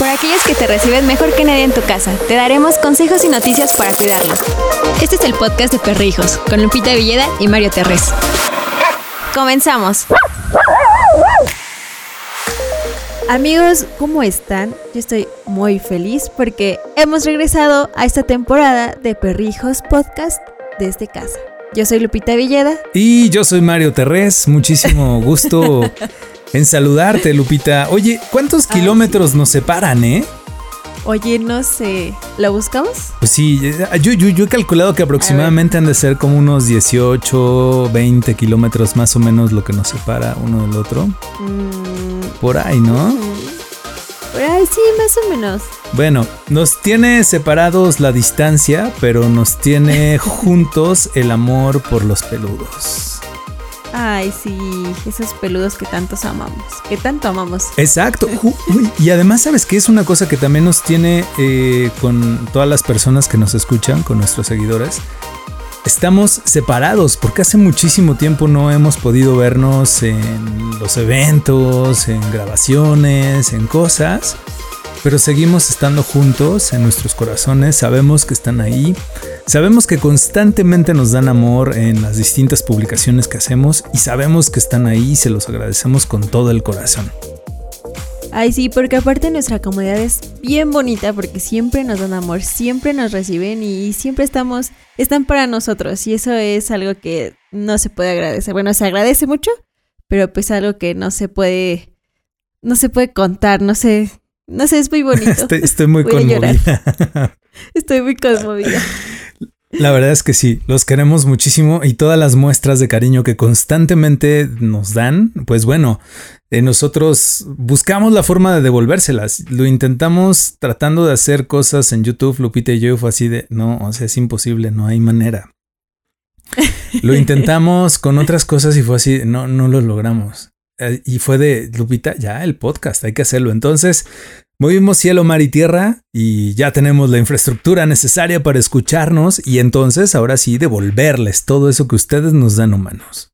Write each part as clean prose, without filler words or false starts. por aquellos que te reciben mejor que nadie en tu casa. Te daremos consejos y noticias para cuidarlos. Este es el podcast de Perrijos, con Lupita Villeda y Mario Terrés. ¡Comenzamos! Amigos, ¿cómo están? Yo estoy muy feliz porque hemos regresado a esta temporada de Perrijos Podcast desde casa. Yo soy Lupita Villeda. Y yo soy Mario Terrés. Muchísimo gusto en saludarte, Lupita. Oye, ¿cuántos kilómetros nos separan, Oye, no sé. ¿Lo buscamos? Pues sí, yo he calculado que aproximadamente han de ser como unos 18, 20 kilómetros más o menos lo que nos separa uno del otro. Por ahí, ¿no? Por ahí sí, más o menos. Bueno, nos tiene separados la distancia, pero nos tiene juntos el amor por los peludos. Ay, sí, esos peludos que tantos amamos, que tanto amamos. Exacto. Y además, ¿sabes qué? Es una cosa que también nos tiene con todas las personas que nos escuchan, con nuestros seguidores. Estamos separados porque hace muchísimo tiempo no hemos podido vernos en los eventos, en grabaciones, en cosas, pero seguimos estando juntos en nuestros corazones. Sabemos que están ahí, sabemos que constantemente nos dan amor en las distintas publicaciones que hacemos y sabemos que están ahí y se los agradecemos con todo el corazón. Ay, sí, porque aparte nuestra comunidad es bien bonita porque siempre nos dan amor, siempre nos reciben y siempre están para nosotros. Y eso es algo que no se puede agradecer. Bueno, se agradece mucho, pero pues algo que no se puede contar, no sé, es muy bonito. Estoy muy conmovida. Estoy muy conmovida. La verdad es que sí, los queremos muchísimo y todas las muestras de cariño que constantemente nos dan, pues bueno, nosotros buscamos la forma de devolvérselas. Lo intentamos tratando de hacer cosas en YouTube, Lupita y yo fue así de, no, o sea, es imposible, no hay manera. Lo intentamos con otras cosas y fue así, no lo logramos. Y fue de, Lupita, ya el podcast, hay que hacerlo. Entonces movimos cielo, mar y tierra y ya tenemos la infraestructura necesaria para escucharnos y entonces ahora sí devolverles todo eso que ustedes nos dan, humanos.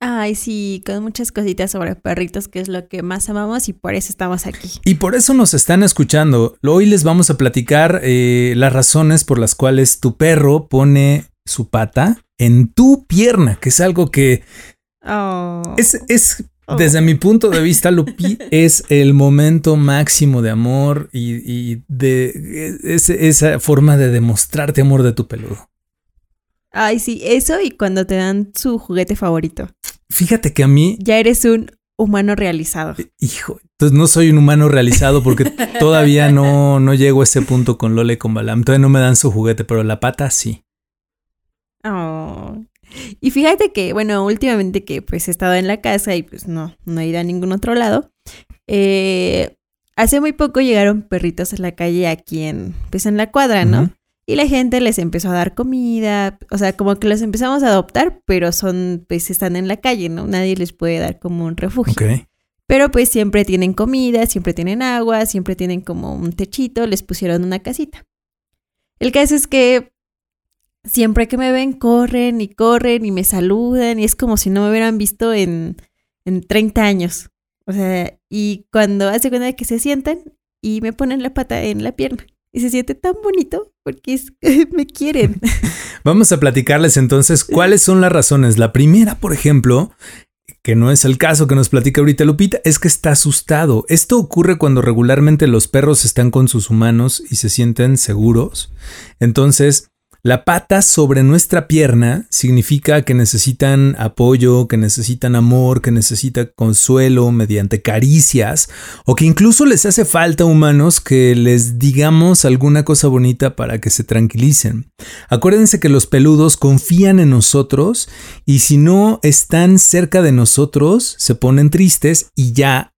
Ay, sí, con muchas cositas sobre perritos, que es lo que más amamos y por eso estamos aquí. Y por eso nos están escuchando. Hoy les vamos a platicar las razones por las cuales tu perro pone su pata en tu pierna, que es algo que desde mi punto de vista, Lupi, es el momento máximo de amor y de esa forma de demostrarte amor de tu peludo. Ay, sí, eso y cuando te dan su juguete favorito. Fíjate que a mí... Ya eres un humano realizado. Hijo, entonces no soy un humano realizado porque todavía no llego a ese punto con Lola y con Balam. Todavía no me dan su juguete, pero la pata sí. Y fíjate que, bueno, últimamente que pues he estado en la casa y pues no he ido a ningún otro lado. Hace muy poco llegaron perritos a la calle aquí en la cuadra, ¿no? Uh-huh. Y la gente les empezó a dar comida, o sea, como que los empezamos a adoptar, pero pues están en la calle, ¿no? Nadie les puede dar como un refugio. Okay. Pero pues siempre tienen comida, siempre tienen agua, siempre tienen como un techito, les pusieron una casita. El caso es que siempre que me ven, corren y me saludan y es como si no me hubieran visto en 30 años. O sea, y cuando hace cuenta que se sientan y me ponen la pata en la pierna y se siente tan bonito porque me quieren. Vamos a platicarles entonces cuáles son las razones. La primera, por ejemplo, que no es el caso que nos platica ahorita Lupita, es que está asustado. Esto ocurre cuando regularmente los perros están con sus humanos y se sienten seguros. Entonces... La pata sobre nuestra pierna significa que necesitan apoyo, que necesitan amor, que necesitan consuelo mediante caricias o que incluso les hace falta, humanos, que les digamos alguna cosa bonita para que se tranquilicen. Acuérdense que los peludos confían en nosotros y si no están cerca de nosotros se ponen tristes y ya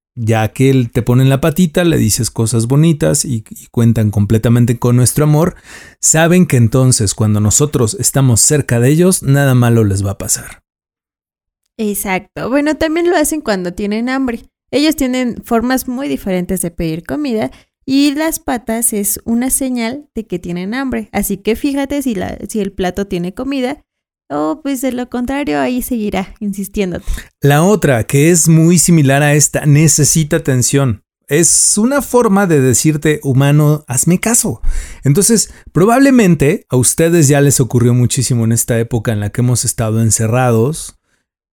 que él te pone en la patita, le dices cosas bonitas y cuentan completamente con nuestro amor, saben que entonces cuando nosotros estamos cerca de ellos, nada malo les va a pasar. Exacto. Bueno, también lo hacen cuando tienen hambre. Ellos tienen formas muy diferentes de pedir comida y las patas es una señal de que tienen hambre. Así que fíjate si el plato tiene comida. Pues de lo contrario, ahí seguirá insistiéndote. La otra, que es muy similar a esta, necesita atención. Es una forma de decirte, humano, hazme caso. Entonces, probablemente a ustedes ya les ocurrió muchísimo en esta época en la que hemos estado encerrados,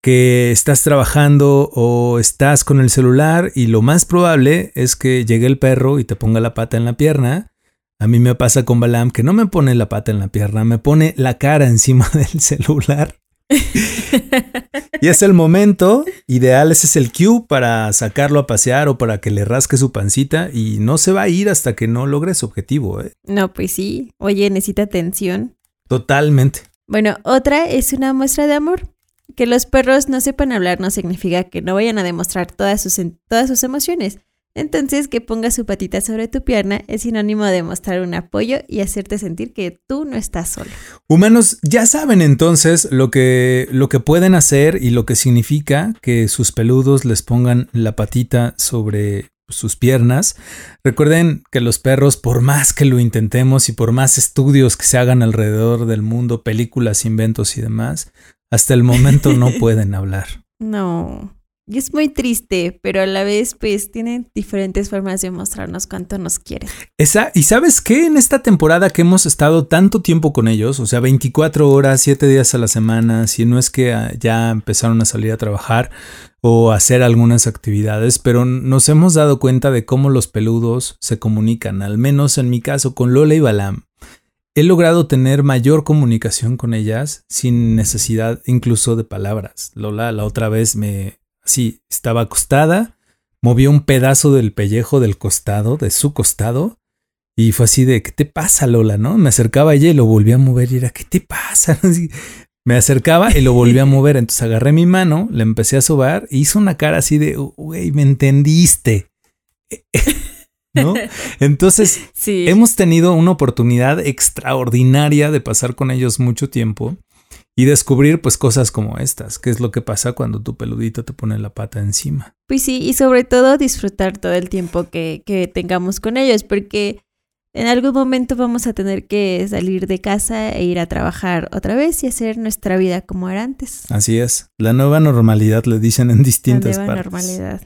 que estás trabajando o estás con el celular y lo más probable es que llegue el perro y te ponga la pata en la pierna. A mí me pasa con Balam que no me pone la pata en la pierna, me pone la cara encima del celular. Y es el momento ideal, ese es el cue para sacarlo a pasear o para que le rasque su pancita y no se va a ir hasta que no logre su objetivo, ¿eh? No, pues sí. Oye, necesita atención. Totalmente. Bueno, otra es una muestra de amor. Que los perros no sepan hablar no significa que no vayan a demostrar todas sus emociones. Entonces, que ponga su patita sobre tu pierna es sinónimo de mostrar un apoyo y hacerte sentir que tú no estás solo. Humanos, ya saben entonces lo que pueden hacer y lo que significa que sus peludos les pongan la patita sobre sus piernas. Recuerden que los perros, por más que lo intentemos y por más estudios que se hagan alrededor del mundo, películas, inventos y demás, hasta el momento no pueden hablar. No. Y es muy triste, pero a la vez pues tienen diferentes formas de mostrarnos cuánto nos quieren. ¿Y sabes qué? En esta temporada que hemos estado tanto tiempo con ellos, o sea, 24 horas, 7 días a la semana, si no es que ya empezaron a salir a trabajar o a hacer algunas actividades, pero nos hemos dado cuenta de cómo los peludos se comunican, al menos en mi caso con Lola y Balam. He logrado tener mayor comunicación con ellas sin necesidad incluso de palabras. Lola la otra vez Sí, estaba acostada, movió un pedazo del pellejo del costado, de su costado, y fue así de, ¿qué te pasa, Lola? ¿No? Me acercaba a ella y lo volví a mover y era, ¿qué te pasa? Me acercaba y lo volví a mover, entonces agarré mi mano, le empecé a sobar e hizo una cara así de, güey, ¿me entendiste? ¿No? Entonces, sí. Hemos tenido una oportunidad extraordinaria de pasar con ellos mucho tiempo. Y descubrir pues cosas como estas, que es lo que pasa cuando tu peludito te pone la pata encima. Pues sí, y sobre todo disfrutar todo el tiempo que tengamos con ellos, porque en algún momento vamos a tener que salir de casa e ir a trabajar otra vez y hacer nuestra vida como era antes. Así es, la nueva normalidad le dicen en distintas partes. Normalidad.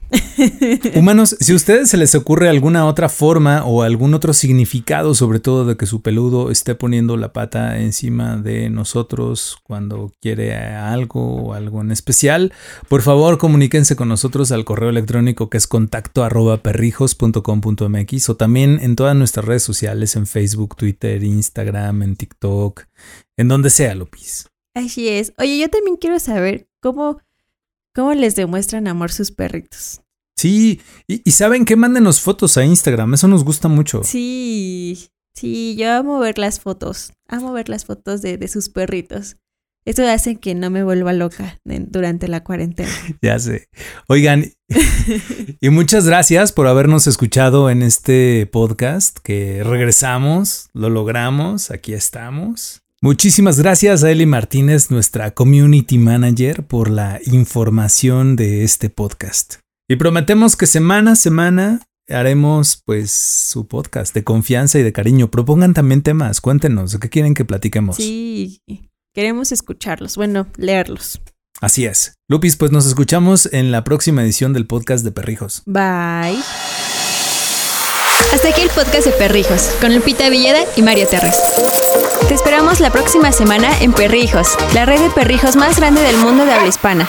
Humanos, si a ustedes se les ocurre alguna otra forma o algún otro significado, sobre todo de que su peludo esté poniendo la pata encima de nosotros cuando quiere algo o algo en especial, por favor comuníquense con nosotros al correo electrónico que es contacto@perrijos.com.mx o también en todas nuestras redes sociales, en Facebook, Twitter, Instagram, en TikTok, en donde sea, Lupis. Así es. Oye, yo también quiero saber cómo les demuestran amor sus perritos. Sí, y ¿saben qué? Mándenos fotos a Instagram, eso nos gusta mucho. Sí, yo amo ver las fotos de sus perritos. Eso hace que no me vuelva loca durante la cuarentena. Ya sé. Oigan, y muchas gracias por habernos escuchado en este podcast, que regresamos, lo logramos, aquí estamos. Muchísimas gracias a Eli Martínez, nuestra community manager, por la información de este podcast. Y prometemos que semana a semana haremos pues su podcast de confianza y de cariño. Propongan también temas, cuéntenos, ¿de qué quieren que platiquemos? Sí. Queremos escucharlos, bueno, leerlos. Así es. Lupis, pues nos escuchamos en la próxima edición del podcast de Perrijos. Bye. Hasta aquí el podcast de Perrijos, con Lupita Villeda y Mario Terrés. Te esperamos la próxima semana en Perrijos, la red de perrijos más grande del mundo de habla hispana.